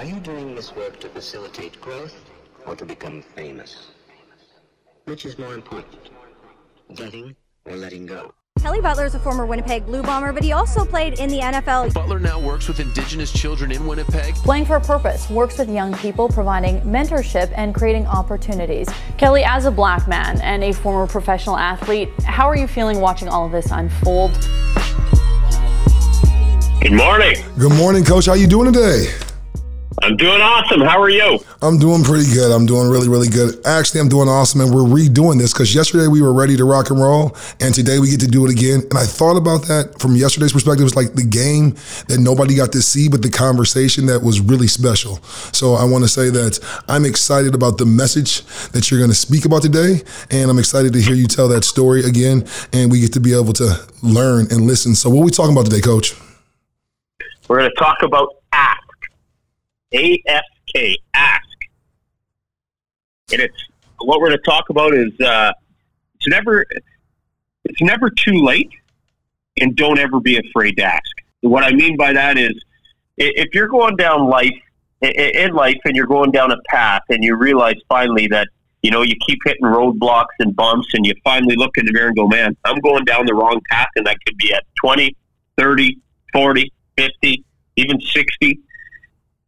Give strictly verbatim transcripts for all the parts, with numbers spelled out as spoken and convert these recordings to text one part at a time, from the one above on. Are you doing this work to facilitate growth or to become famous? Which is more important, getting or letting go? Kelly Butler is a former Winnipeg Blue Bomber, but he also played in the N F L. Butler now works with Indigenous children in Winnipeg. Playing for a Purpose works with young people, providing mentorship and creating opportunities. Kelly, as a black man and a former professional athlete, how are you feeling watching all of this unfold? Good morning. Good morning, Coach. How you doing today? I'm doing awesome. How are you? I'm doing pretty good. I'm doing really, really good. Actually, I'm doing awesome, and we're redoing this because yesterday we were ready to rock and roll, and today we get to do it again. And I thought about that from yesterday's perspective. It's like the game that nobody got to see, but the conversation that was really special. So I want to say that I'm excited about the message that you're going to speak about today, and I'm excited to hear you tell that story again, and we get to be able to learn and listen. So what are we talking about today, Coach? We're going to talk about ACT. A F K, ask. And it's, what we're going to talk about is, uh, it's never, it's never too late, and don't ever be afraid to ask. And what I mean by that is, if you're going down life, in life, and you're going down a path, and you realize finally that, you know, you keep hitting roadblocks and bumps, and you finally look in the mirror and go, man, I'm going down the wrong path, and that could be at twenty, thirty, forty, fifty, even sixty.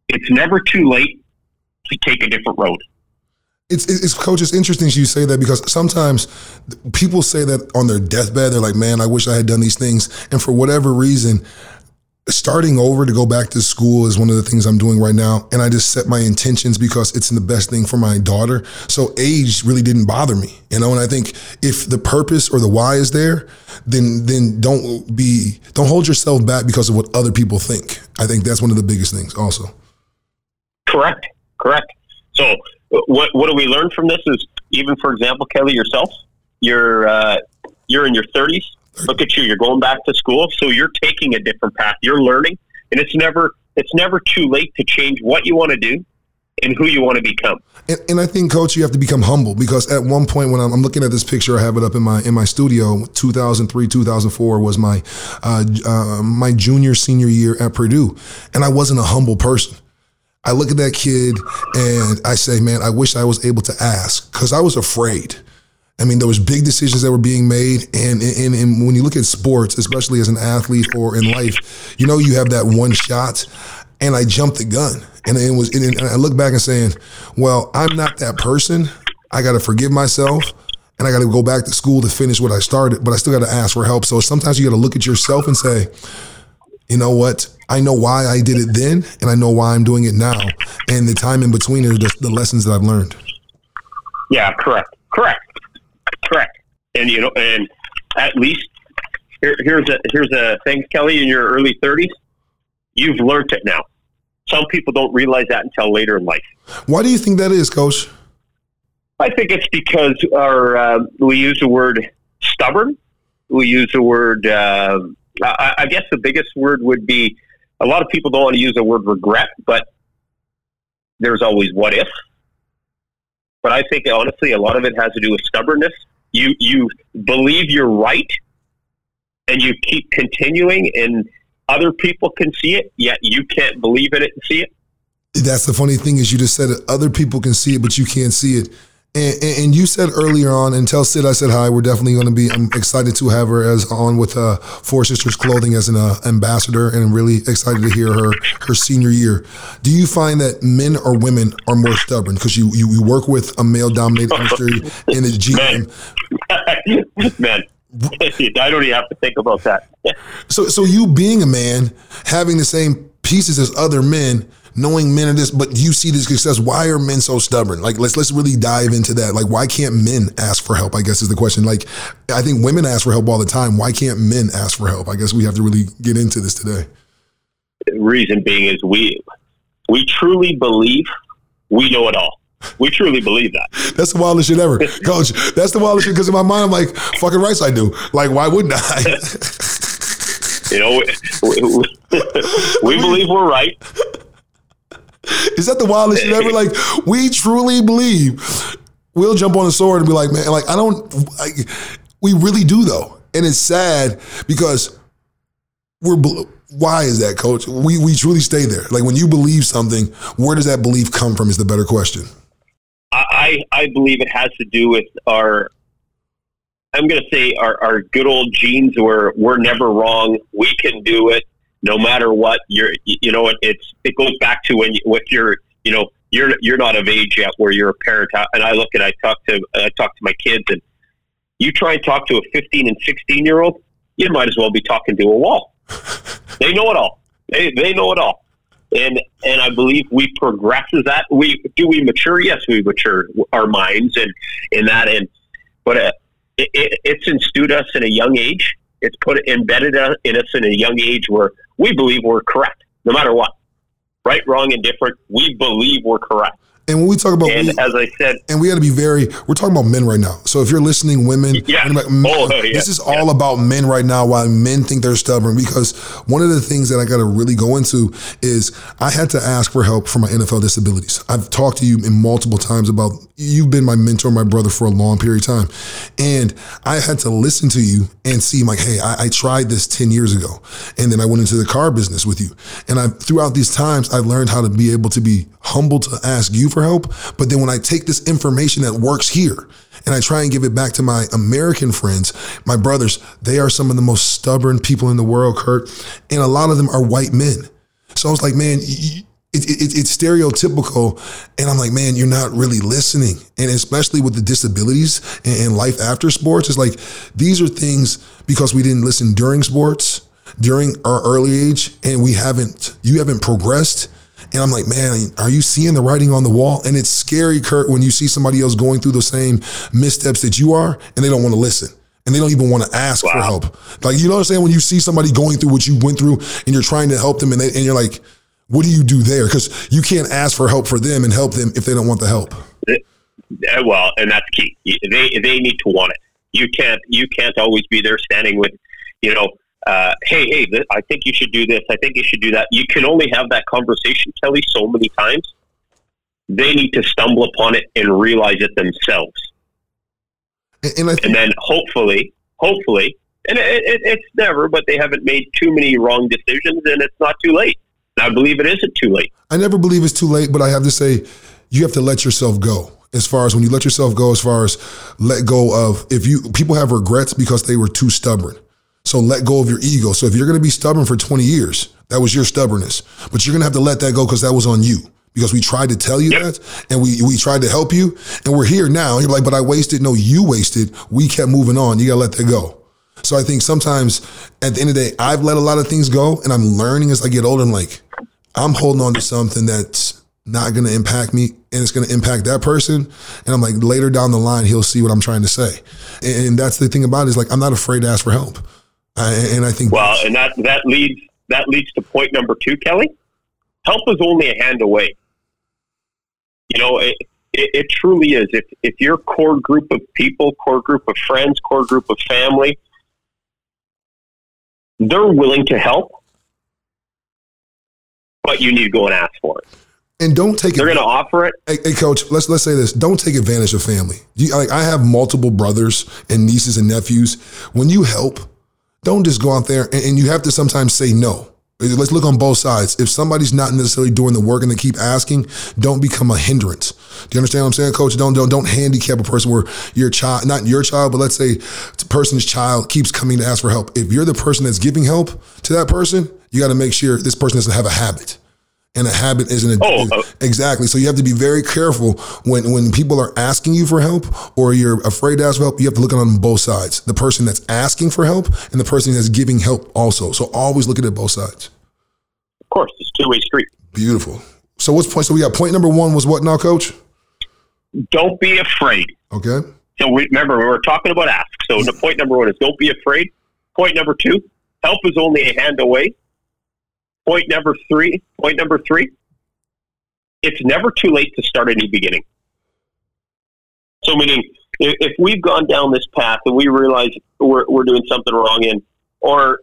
It's never too late to take a different road. It's, it's, Coach, it's interesting you say that because sometimes people say that on their deathbed, they're like, man, I wish I had done these things. And for whatever reason, starting over to go back to school is one of the things I'm doing right now. And I just set my intentions because it's the best thing for my daughter. So age really didn't bother me, you know? And I think if the purpose or the why is there, then, then don't be, don't hold yourself back because of what other people think. I think that's one of the biggest things also. Correct. Correct. So what what do we learn from this is, even, for example, Kelly, yourself, you're uh, you're in your thirties. Look at you. You're going back to school. So you're taking a different path. You're learning. And it's never it's never too late to change what you want to do and who you want to become. And, and I think, Coach, you have to become humble because at one point when I'm, I'm looking at this picture, I have it up in my in my studio. two thousand three, two thousand four was my uh, uh, my junior, senior year at Purdue. And I wasn't a humble person. I look at that kid and I say, man, I wish I was able to ask because I was afraid. I mean, there was big decisions that were being made. And, and, and when you look at sports, especially as an athlete or in life, you know, you have that one shot and I jumped the gun. And it was, and I look back and saying, well, I'm not that person. I got to forgive myself. And I got to go back to school to finish what I started, but I still got to ask for help. So sometimes you got to look at yourself and say, you know what? I know why I did it then, and I know why I'm doing it now. And the time in between are just the lessons that I've learned. Yeah, correct, correct, correct. And you know, and at least here, here's a here's a thing, Kelly. In your early thirties, you've learned it now. Some people don't realize that until later in life. Why do you think that is, Coach? I think it's because our uh, we use the word stubborn. We use the word. Uh, I, I guess the biggest word would be, a lot of people don't want to use the word regret, but there's always what if. But I think, honestly, a lot of it has to do with stubbornness. You you believe you're right, and you keep continuing, and other people can see it, yet you can't believe in it and see it. That's the funny thing is you just said it. Other people can see it, but you can't see it. And, and you said earlier on, and tell Sid I said hi, we're definitely going to be, I'm excited to have her as on with uh, Four Sisters Clothing as an uh, ambassador, and I'm really excited to hear her her senior year. Do you find that men or women are more stubborn? Because you, you, you work with a male-dominated industry in the G M. Men. I don't even have to think about that. so, so you being a man, having the same pieces as other men, knowing men are this, but you see this success. Why are men so stubborn? Like, let's let's really dive into that. Like, why can't men ask for help, I guess is the question. Like, I think women ask for help all the time. Why can't men ask for help? I guess we have to really get into this today. The reason being is we we truly believe we know it all. We truly believe that. That's the wildest shit ever. Coach, that's the wildest shit because in my mind, I'm like, fucking rights I do. Like, why wouldn't I? You know, we, we, we believe we're right. Is that the wildest shit ever? Like, we truly believe we'll jump on a sword and be like, man, like, I don't, like, we really do though. And it's sad because we're, why is that, coach? We we truly stay there. Like, when you believe something, where does that belief come from is the better question. I, I believe it has to do with our, I'm going to say our, our good old genes where we're never wrong. We can do it no matter what. You're, you know, it, it's, it goes back to when you, what you're, you know, you're, you're not of age yet where you're a parent. And I look at, I talk to, I talk to my kids, and you try and talk to a fifteen and sixteen year old, you might as well be talking to a wall. They know it all. They, they know it all. And, and I believe we progress as that. We, do we mature? Yes, we mature our minds and, and that, and, but uh, it, it, it's instilled us in a young age. It's put embedded in us in a young age where we believe we're correct, no matter what, right, wrong, and different. We believe we're correct. And when we talk about, and we, as I said, and we got to be very, we're talking about men right now. So if you're listening, women, yeah. men, oh, this yeah. is all yeah. about men right now, why men think they're stubborn. Because one of the things that I got to really go into is I had to ask for help for my N F L disabilities. I've talked to you in multiple times about, you've been my mentor, my brother for a long period of time. And I had to listen to you and see, like, hey, I, I tried this ten years ago. And then I went into the car business with you. And I, throughout these times, I learned how to be able to be humble to ask you for help. But then when I take this information that works here and I try and give it back to my American friends, my brothers, they are some of the most stubborn people in the world, Kurt. And a lot of them are white men. So I was like, man, it, it, it's stereotypical. And I'm like, man, you're not really listening. And especially with the disabilities and life after sports, it's like, these are things because we didn't listen during sports, during our early age, and we haven't, you haven't progressed. And I'm like, man, are you seeing the writing on the wall? And it's scary, Kurt, when you see somebody else going through the same missteps that you are, and they don't want to listen. And they don't even want to ask wow. for help. Like, you know what I'm saying? When you see somebody going through what you went through and you're trying to help them, and, they, and you're like, what do you do there? Because you can't ask for help for them and help them if they don't want the help. Well, and that's key. They they need to want it. You can't, you can't always be there standing with, you know, Uh, hey, hey, th- I think you should do this. I think you should do that. You can only have that conversation, Kelly, so many times. They need to stumble upon it and realize it themselves. And, and, I think- and then hopefully, hopefully, and it, it, it's never, but they haven't made too many wrong decisions, and it's not too late. And I believe it isn't too late. I never believe it's too late, but I have to say, you have to let yourself go. As far as when you let yourself go, as far as let go of, if you, people have regrets because they were too stubborn. So let go of your ego. So if you're going to be stubborn for twenty years, that was your stubbornness, but you're going to have to let that go because that was on you, because we tried to tell you yep. that, and we, we tried to help you, and we're here now. And you're like, but I wasted. No, you wasted. We kept moving on. You got to let that go. So I think sometimes at the end of the day, I've let a lot of things go, and I'm learning as I get older. I'm like, I'm holding on to something that's not going to impact me, and it's going to impact that person. And I'm like, later down the line, he'll see what I'm trying to say. And, and that's the thing about it, is like, I'm not afraid to ask for help. Uh, and I think well, and that, that leads that leads to point number two, Kelly. Help is only a hand away. You know, it, it, it truly is. If if your core group of people, core group of friends, core group of family, they're willing to help, but you need to go and ask for it. And don't take. They're going to offer it. Hey, hey, coach. Let's let's say this. Don't take advantage of family. You, like, I have multiple brothers and nieces and nephews. When you help, don't just go out there, and, and you have to sometimes say no. Let's look on both sides. If somebody's not necessarily doing the work and they keep asking, don't become a hindrance. Do you understand what I'm saying, coach? Don't don't don't handicap a person where your child, not your child, but let's say the person's child keeps coming to ask for help. If you're the person that's giving help to that person, you got to make sure this person doesn't have a habit. And a habit isn't a, oh, okay. Exactly. So you have to be very careful when, when people are asking you for help, or you're afraid to ask for help. You have to look at it on both sides, the person that's asking for help and the person that's giving help also. So always look at it both sides. Of course. It's a two-way street. Beautiful. So what's point? So we got point number one was what now, coach? Don't be afraid. Okay. So we, remember, we were talking about ask. So the point number one is don't be afraid. Point number two, help is only a hand away. Point number three, point number three, it's never too late to start a new beginning. So meaning, if, if we've gone down this path and we realize we're, we're doing something wrong, and or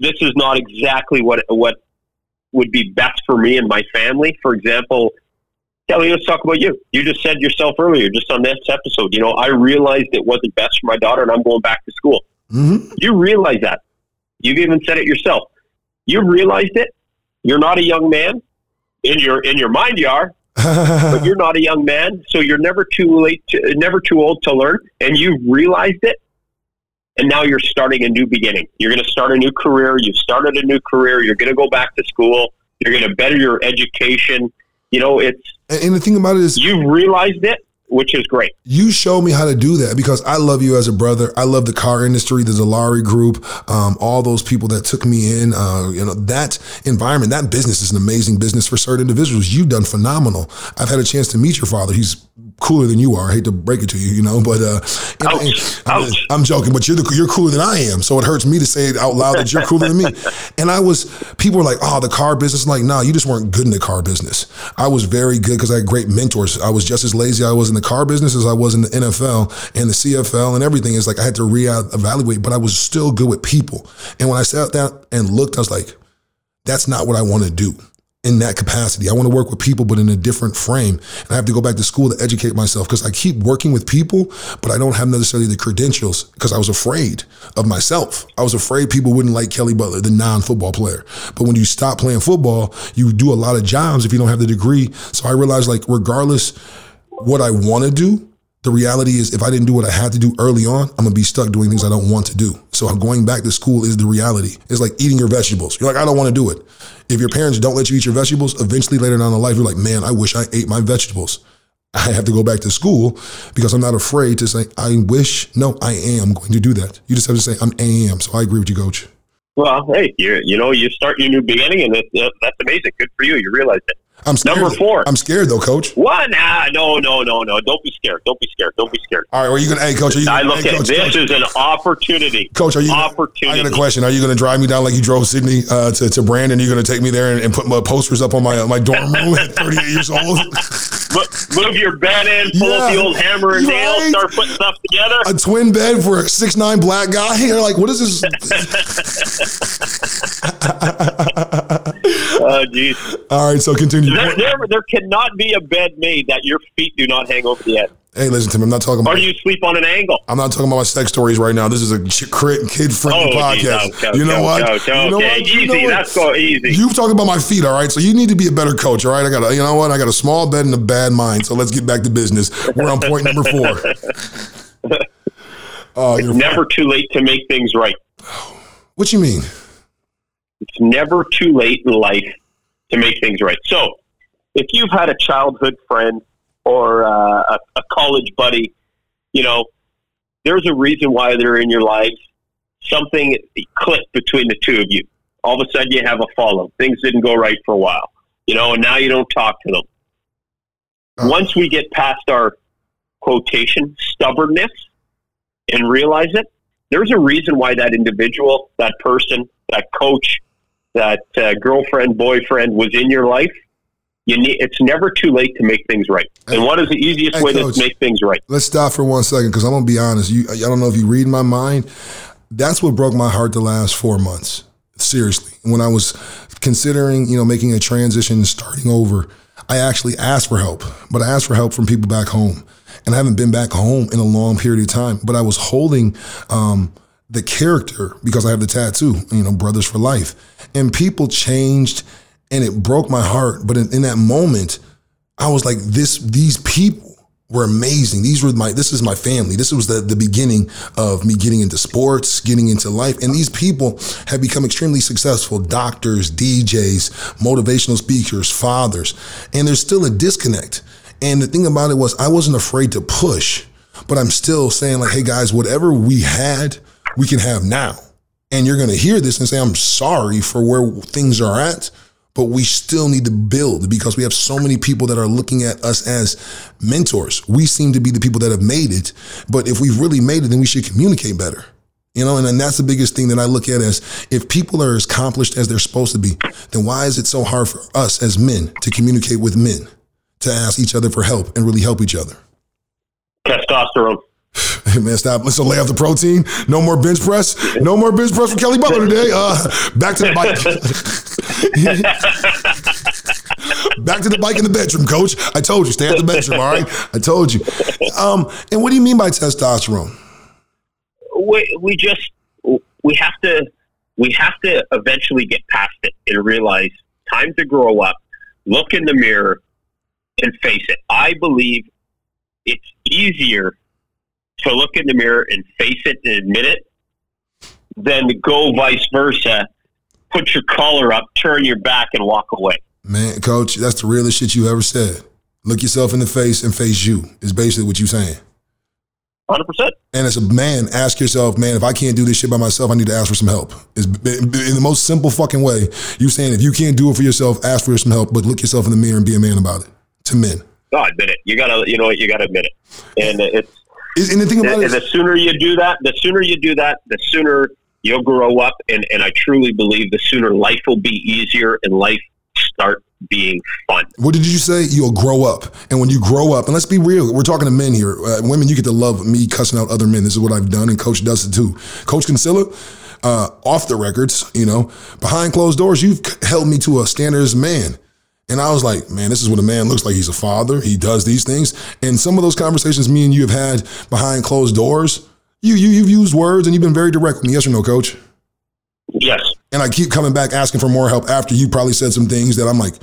this is not exactly what what would be best for me and my family. For example, Kelly, let's talk about you. You just said yourself earlier, just on this episode, you know, I realized it wasn't best for my daughter and I'm going back to school. Mm-hmm. You realize that. You've even said it yourself. You've realized it. You're not a young man. In your in your mind, you are, but you're not a young man, so you're never too late, to, never too old to learn. And you realized it, and now you're starting a new beginning. You're going to start a new career. You've started a new career. You're going to go back to school. You're going to better your education. You know, it's and the thing about it is you've realized it, which is great. You show me how to do that because I love you as a brother. I love the car industry, the Zalari group, um, all those people that took me in, uh, you know, that environment, that business is an amazing business for certain individuals. You've done phenomenal. I've had a chance to meet your father. He's cooler than you are. I hate to break it to you, you know, but uh, you know, ouch, I mean, ouch. I'm joking, but you're the, you're cooler than I am. So it hurts me to say it out loud that you're cooler than me. And I was, people were like, oh, the car business. I'm like, no, nah, you just weren't good in the car business. I was very good because I had great mentors. I was just as lazy I was in the car business as I was in the N F L and the C F L and everything. It's like I had to reevaluate, but I was still good with people. And when I sat down and looked, I was like, that's not what I want to do. In that capacity, I want to work with people, but in a different frame. And I have to go back to school to educate myself because I keep working with people, but I don't have necessarily the credentials because I was afraid of myself. I was afraid people wouldn't like Kelly Butler, the non-football player. But when you stop playing football, you do a lot of jobs if you don't have the degree. So I realized, like, regardless what I want to do, the reality is if I didn't do what I had to do early on, I'm going to be stuck doing things I don't want to do. So going back to school is the reality. It's like eating your vegetables. You're like, I don't want to do it. If your parents don't let you eat your vegetables, eventually later down in life, you're like, man, I wish I ate my vegetables. I have to go back to school because I'm not afraid to say, I wish, no, I am going to do that. You just have to say, I'm I am. So I agree with you, Coach. Well, hey, you you know, you start your new beginning and that's, that's amazing. Good for you. You realize it. I'm scared. Number four. I'm scared though, Coach. What? Nah, no, no, no, no. Don't be scared. Don't be scared. Don't be scared. All right. Are you going to, hey, Coach? Are you gonna, I look hey, at coach, this coach. Is an opportunity. Coach, are you? Opportunity. I got a question. Are you going to drive me down like you drove Sydney uh, to to Brandon? Are you going to take me there and, and put my posters up on my uh, my dorm room at thirty-eight years old? Move your bed in. Pull yeah. up the old hammer and nail. Right. Start putting stuff together. A twin bed for a six nine black guy. You're like, what is this? Oh, geez. All right. So continue. There, there, there cannot be a bed made that your feet do not hang over the edge. Hey, listen to me. I'm not talking about. Or you sleep on an angle. I'm not talking about my sex stories right now. This is a kid-friendly oh, podcast. Geez, okay, you know what? Coach, okay, you know what? Easy. You know what? That's so easy. You've talked about my feet, all right? So you need to be a better coach, all right? I got a, you know what? I got a small bed and a bad mind. So let's get back to business. We're on point number four. Oh, it's never fine. Too late to make things right. What you mean? It's never too late in life to make things right. So if you've had a childhood friend or uh, a, a college buddy, you know, there's a reason why they're in your lives. Something clicked between the two of you. All of a sudden you have a fallout. Things didn't go right for a while, you know, and now you don't talk to them. Uh-huh. Once we get past our quotation stubbornness and realize it, there's a reason why that individual, that person, that coach, that uh, girlfriend, boyfriend was in your life. You need, it's never too late to make things right. And what is the easiest hey, way Coach, to make things right? Let's stop for one second because I'm going to be honest. You, I don't know if you read my mind. That's what broke my heart the last four months. Seriously. When I was considering, you know, making a transition and starting over, I actually asked for help. But I asked for help from people back home. And I haven't been back home in a long period of time. But I was holding um, the character because I have the tattoo, you know, Brothers for Life. And people changed. And it broke my heart. But in, in that moment, I was like, this, these people were amazing. These were my, this is my family. This was the, the beginning of me getting into sports, getting into life. And these people have become extremely successful doctors, D Js, motivational speakers, fathers. And there's still a disconnect. And the thing about it was I wasn't afraid to push, but I'm still saying like, hey guys, whatever we had, we can have now. And you're going to hear this and say, I'm sorry for where things are at. But we still need to build because we have so many people that are looking at us as mentors. We seem to be the people that have made it, but if we've really made it, then we should communicate better. You know, and, and that's the biggest thing that I look at as if people are as accomplished as they're supposed to be, then why is it so hard for us as men to communicate with men, to ask each other for help and really help each other? Testosterone. Hey man, stop. Let's lay off the protein. No more bench press. No more bench press for Kelly Butler today. Uh, back to the bike. Back to the bike in the bedroom, Coach. I told you, stay at the bedroom, all right? I told you. Um, and what do you mean by testosterone? We, we just, we have to we have to eventually get past it and realize time to grow up, look in the mirror, and face it. I believe it's easier to look in the mirror and face it and admit it than to go vice versa, put your collar up, turn your back, and walk away. Man, Coach, that's the realest shit you ever said. Look yourself in the face and face you is basically what you're saying. one hundred percent. And as a man, ask yourself, man, if I can't do this shit by myself, I need to ask for some help. It's in the most simple fucking way. You saying if you can't do it for yourself, ask for some help, but look yourself in the mirror and be a man about it. To men. No, admit it. You gotta, you know what? You gotta admit it. And it's, it's and the thing about the, it, is, the sooner you do that, the sooner you do that, the sooner you'll grow up. And, and I truly believe the sooner life will be easier and life start being fun. What did you say? You'll grow up. And when you grow up, and let's be real, we're talking to men here. Uh, women, you get to love me cussing out other men. This is what I've done, and Coach does it too. Coach Cancilla, uh, off the records, you know, behind closed doors, you've held me to a standard as a man. And I was like, man, this is what a man looks like. He's a father. He does these things. And some of those conversations me and you have had behind closed doors, you, you, you've used words and you've been very direct with me. Yes or no, Coach? Yes. And I keep coming back asking for more help after you probably said some things that I'm like,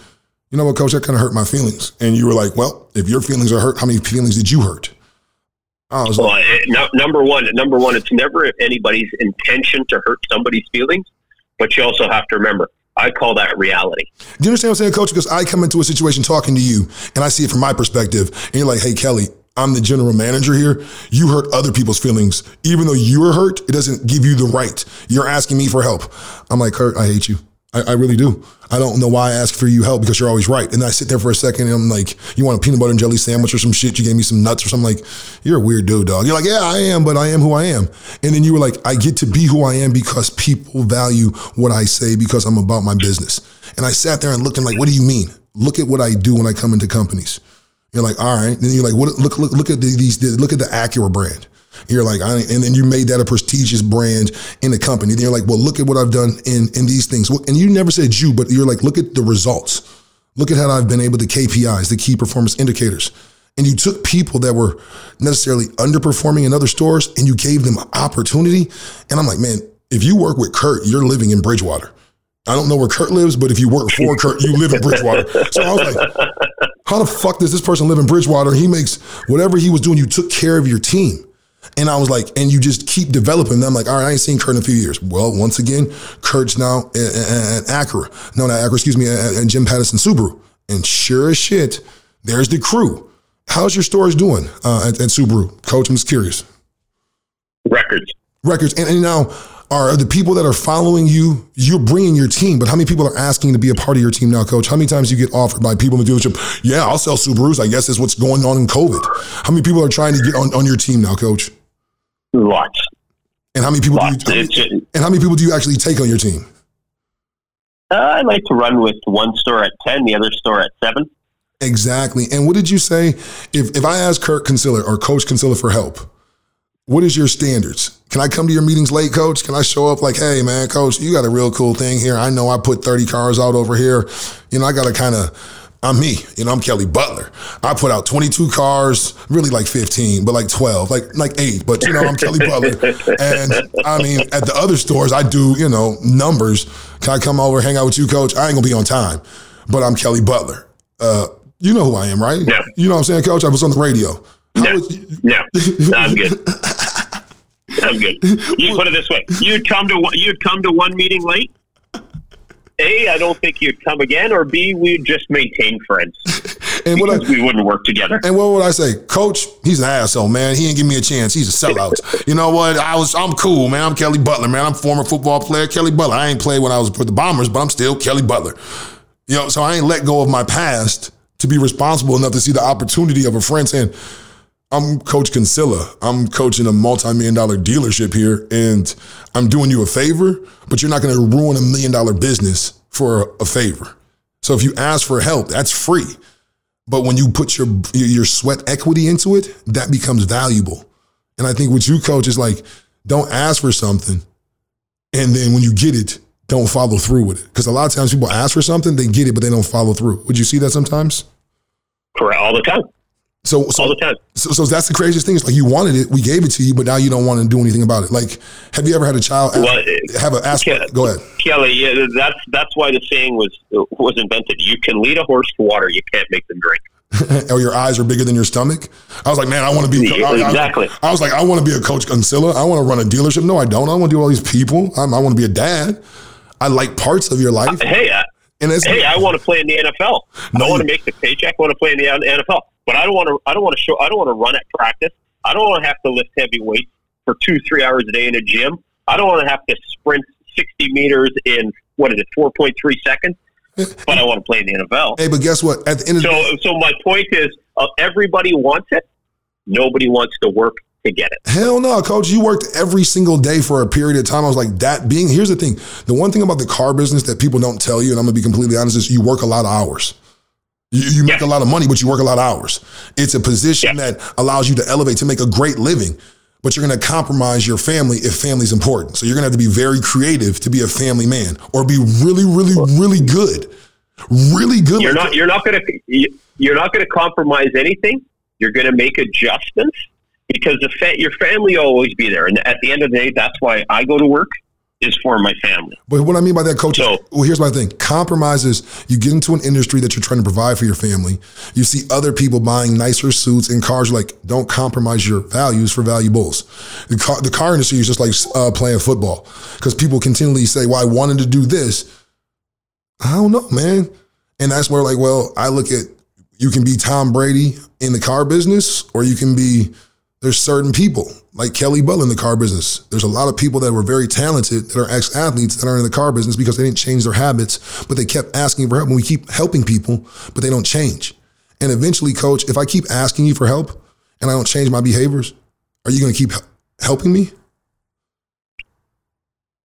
you know what, Coach, that kind of hurt my feelings. And you were like, well, if your feelings are hurt, how many feelings did you hurt? I was well, like, it, no, number one, number one, it's never anybody's intention to hurt somebody's feelings, but you also have to remember, I call that reality. Do you understand what I'm saying, Coach? Because I come into a situation talking to you and I see it from my perspective. And you're like, hey, Kelly, I'm the general manager here. You hurt other people's feelings. Even though you're hurt, it doesn't give you the right. You're asking me for help. I'm like, Kurt, I hate you. I, I really do. I don't know why I ask for you help because you're always right. And I sit there for a second and I'm like, you want a peanut butter and jelly sandwich or some shit? You gave me some nuts or something. I'm like, you're a weird dude, dog. You're like, yeah, I am, but I am who I am. And then you were like, I get to be who I am because people value what I say because I'm about my business. And I sat there and looked and like, what do you mean? Look at what I do when I come into companies. You're like, all right. Then you're like, what, look, look, look at the, these, the, look at the Acura brand. You're like, I, and then you made that a prestigious brand in the company. Then you're like, well, look at what I've done in, in these things. And you never said you, but you're like, look at the results. Look at how I've been able to K P Is, the key performance indicators. And you took people that were necessarily underperforming in other stores and you gave them opportunity. And I'm like, man, if you work with Kurt, you're living in Bridgewater. I don't know where Kurt lives, but if you work for Kurt, you live in Bridgewater. So I was like, how the fuck does this person live in Bridgewater? He makes whatever he was doing. You took care of your team. And I was like, and you just keep developing. And I'm like, all right, I ain't seen Kurt in a few years. Well, once again, Kurt's now at Acura. No, not Acura, excuse me, and Jim Patterson Subaru. And sure as shit, there's the crew. How's your stores doing uh, at, at Subaru? Coach, I'm just curious. Records. Records. And, and now, are the people that are following you, you're bringing your team, but how many people are asking to be a part of your team now, Coach? How many times you get offered by people in the dealership? Yeah, I'll sell Subarus. I guess that's what's going on in COVID. How many people are trying to get on, on your team now, Coach? Lots. And how many people Lots. do you, how many, and how many people do you actually take on your team? Uh, I like to run with one store at ten, the other store at seven. Exactly. And what did you say? If if I ask Kurt Cancilla or Coach Cancilla for help, what is your standards? Can I come to your meetings late, Coach? Can I show up like, hey, man, Coach, you got a real cool thing here. I know I put thirty cars out over here. You know, I got to kind of, I'm me. You know, I'm Kelly Butler. I put out twenty-two cars, really like fifteen, but like twelve, like like eight. But, you know, I'm Kelly Butler. And, I mean, at the other stores, I do, you know, numbers. Can I come over, hang out with you, Coach? I ain't going to be on time, but I'm Kelly Butler. Uh, you know who I am, right? Yeah. You know what I'm saying, Coach? I was on the radio. No, no, no, I'm good. I'm good. You put it this way: you'd come to one, you'd come to one meeting late. A, I don't think you'd come again, or B, we'd just maintain friends and because what I, we wouldn't work together. And what would I say, Coach? He's an asshole, man. He didn't give me a chance. He's a sellout. You know what? I was. I'm cool, man. I'm Kelly Butler, man. I'm former football player Kelly Butler. I ain't played when I was with the Bombers, but I'm still Kelly Butler. You know, so I ain't let go of my past to be responsible enough to see the opportunity of a friend saying, I'm Coach Cancilla. I'm coaching a multi-million dollar dealership here, and I'm doing you a favor, but you're not going to ruin a million dollar business for a favor. So if you ask for help, that's free. But when you put your your sweat equity into it, that becomes valuable. And I think what you coach is like, don't ask for something, and then when you get it, don't follow through with it. Because a lot of times people ask for something, they get it, but they don't follow through. Would you see that sometimes? Correct, all the time. So, so, all the time. so, so that's the craziest thing. It's like you wanted it, we gave it to you, but now you don't want to do anything about it. Like, have you ever had a child ask, well, have an ask? Ke- go ahead, Kelly. Yeah, that's that's why the saying was was invented. You can lead a horse to water, you can't make them drink. Or your eyes are bigger than your stomach. I was like, man, I want to be a co- exactly. I, I, I was like, I want to be a Coach Cancilla. I want to run a dealership. No, I don't. I want to do all these people. I'm, I want to be a dad. I like parts of your life. Uh, hey, I, and it's, hey, I want to play in the N F L. No, I want to make the paycheck. I want to play in the N F L. But I don't want to. I don't want to show. I don't want to run at practice. I don't want to have to lift heavy weights for two, three hours a day in a gym. I don't want to have to sprint sixty meters in what is it, four point three seconds. But I want to play in the N F L. Hey, but guess what? At the end of so, the- so my point is, uh, everybody wants it. Nobody wants to work to get it. Hell no, Coach. You worked every single day for a period of time. I was like, that being here's the thing. The one thing about the car business that people don't tell you, and I'm gonna be completely honest, is you work a lot of hours. You, you make yeah. a lot of money, but you work a lot of hours. It's a position yeah. that allows you to elevate, to make a great living, but you're going to compromise your family if family's important. So you're going to have to be very creative to be a family man or be really, really, really good. Really good. You're like not, you're not going to, you're not going to compromise anything. You're going to make adjustments because the fa- your family will always be there. And at the end of the day, that's why I go to work. Is for my family. But what I mean by that, Coach, so, well, here's my thing. Compromises, you get into an industry that you're trying to provide for your family. You see other people buying nicer suits and cars. You're like, don't compromise your values for valuables. The car, the car industry is just like uh, playing football because people continually say, well, I wanted to do this. I don't know, man. And that's where like, well, I look at, you can be Tom Brady in the car business or you can be, there's certain people like Kelly Butler in the car business. There's a lot of people that were very talented that are ex-athletes that are in the car business because they didn't change their habits, but they kept asking for help. And we keep helping people, but they don't change. And eventually, Coach, if I keep asking you for help and I don't change my behaviors, are you going to keep helping me?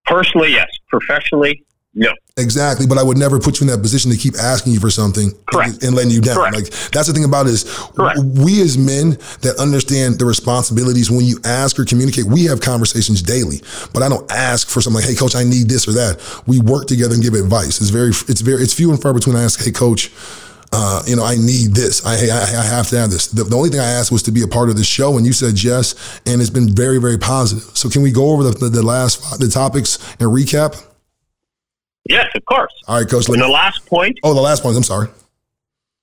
Personally, yes. Professionally, no. Exactly. But I would never put you in that position to keep asking you for something and, and letting you down. Correct. Like that's the thing about it is Correct. we as men that understand the responsibilities when you ask or communicate, we have conversations daily, but I don't ask for something like, hey Coach, I need this or that. We work together and give advice. It's very, it's very, it's few and far between. I ask, hey Coach, uh, you know, I need this. I, I, I have to have this. The, the only thing I asked was to be a part of the show and you said yes. And it's been very, very positive. So can we go over the, the, the last, the topics and recap? Yes, of course. All right, Coach. And the last point. Oh, the last point. I'm sorry.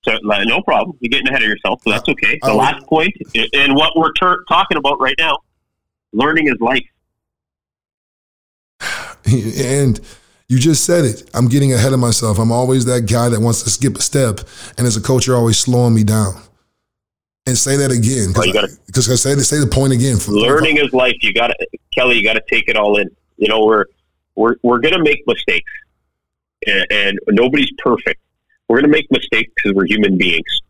So no problem. You're getting ahead of yourself, so that's okay. The last point, and what we're ter- talking about right now, learning is life. And you just said it. I'm getting ahead of myself. I'm always that guy that wants to skip a step, and as a coach, you're always slowing me down. And say that again. Because I say, say the point again. Learning is life. You got to, Kelly, you got to take it all in. You know, we're we're we're going to make mistakes. And, and nobody's perfect. We're going to make mistakes because we're human beings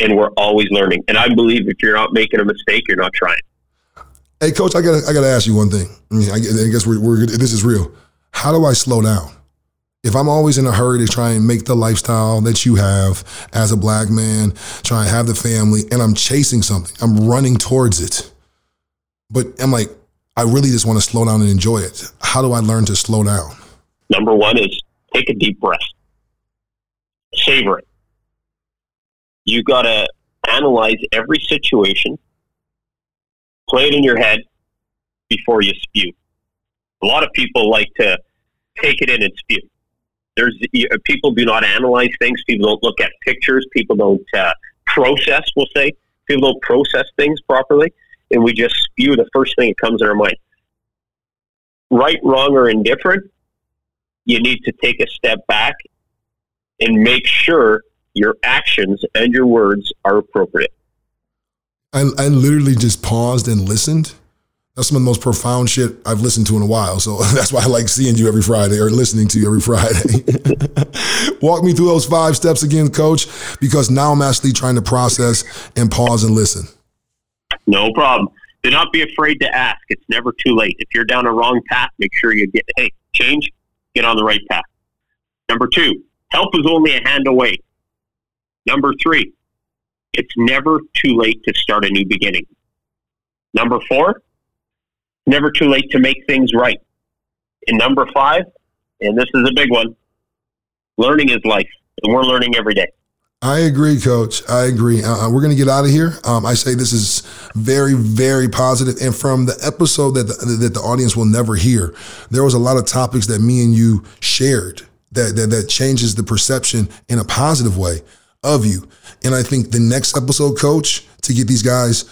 and we're always learning. And I believe if you're not making a mistake, you're not trying. Hey Coach, I got I got to ask you one thing. I mean, I, I guess we're, we're, this is real. How do I slow down? If I'm always in a hurry to try and make the lifestyle that you have as a black man, try and have the family and I'm chasing something, I'm running towards it. But I'm like, I really just want to slow down and enjoy it. How do I learn to slow down? Number one is, take a deep breath. Savor it. You got to analyze every situation, play it in your head before you spew. A lot of people like to take it in and spew. There's people do not analyze things. People don't look at pictures. People don't uh, process, we'll say. People don't process things properly, and we just spew the first thing that comes in our mind. Right, wrong, or indifferent, you need to take a step back and make sure your actions and your words are appropriate. I, I literally just paused and listened. That's some of the most profound shit I've listened to in a while. So that's why I like seeing you every Friday or listening to you every Friday. Walk me through those five steps again, Coach, because now I'm actually trying to process and pause and listen. No problem. Do not be afraid to ask. It's never too late. If you're down a wrong path, make sure you get, hey, change. Get on the right path. Number two, help is only a hand away. Number three, it's never too late to start a new beginning. Number four, never too late to make things right. And number five, and this is a big one, learning is life, and we're learning every day. I agree, Coach. I agree. Uh, we're going to get out of here. Um, I say this is very, very positive. And from the episode that the, that the audience will never hear, there was a lot of topics that me and you shared that, that that changes the perception in a positive way of you. And I think the next episode, Coach, to get these guys,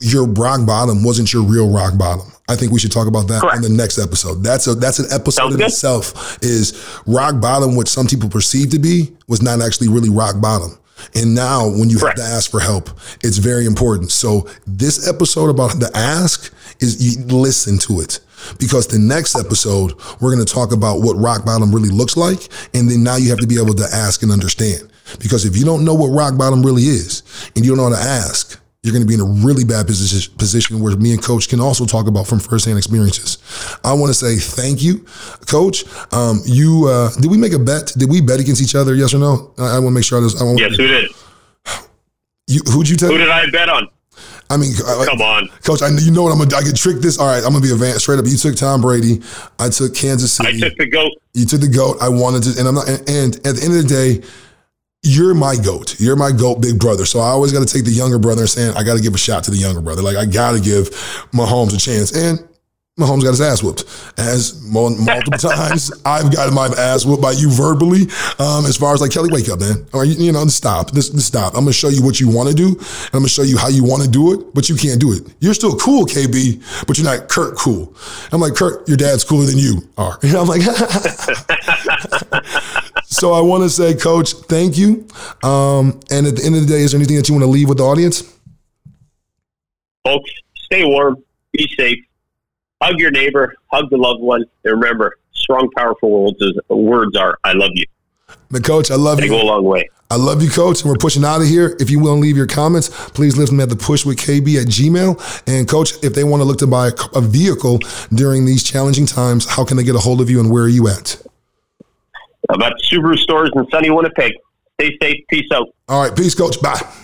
your rock bottom wasn't your real rock bottom. I think we should talk about that Correct. on the next episode. That's a that's an episode Sounds in good. itself is rock bottom, which some people perceive to be, was not actually really rock bottom. And now when you Correct. have to ask for help, it's very important. So this episode about the ask is, you listen to it, because the next episode, we're going to talk about what rock bottom really looks like. And then now you have to be able to ask and understand, because if you don't know what rock bottom really is and you don't know how to ask, you're going to be in a really bad position, position where me and Coach can also talk about from firsthand experiences. I want to say thank you, Coach. Um, you uh, did we make a bet? Did we bet against each other? Yes or no? I, I want to make sure. I, I want yes, who did? You, who'd you tell? Who did I bet on? I mean, come on, Coach. I you know what I'm gonna. I can trick this. All right, I'm gonna be advanced straight up. You took Tom Brady. I took Kansas City. I took the GOAT. You took the GOAT. I wanted to, and I'm not. And, and at the end of the day, you're my GOAT. You're my GOAT, big brother. So I always got to take the younger brother and saying, I got to give a shot to the younger brother. Like, I got to give Mahomes a chance. And Mahomes got his ass whooped. As multiple times, I've gotten my ass whooped by you verbally. Um, as far as like, Kelly, wake up, man. Or, you, you know, stop. This, this stop. I'm going to show you what you want to do. And I'm going to show you how you want to do it, but you can't do it. You're still cool, K B, but you're not Kurt cool. I'm like, Kurt, your dad's cooler than you are. And I'm like, So I want to say, Coach, thank you. Um, and at the end of the day, is there anything that you want to leave with the audience? Folks, stay warm, be safe, hug your neighbor, hug the loved one, and remember, strong, powerful words, is, words are, I love you. But Coach, I love they you. They go a long way. I love you, Coach, and we're pushing out of here. If you will leave your comments, please leave them at the push with K B at Gmail. And, Coach, if they want to look to buy a vehicle during these challenging times, how can they get a hold of you and where are you at? I'm at Subaru stores in sunny Winnipeg. Stay safe. Peace out. All right. Peace, Coach. Bye.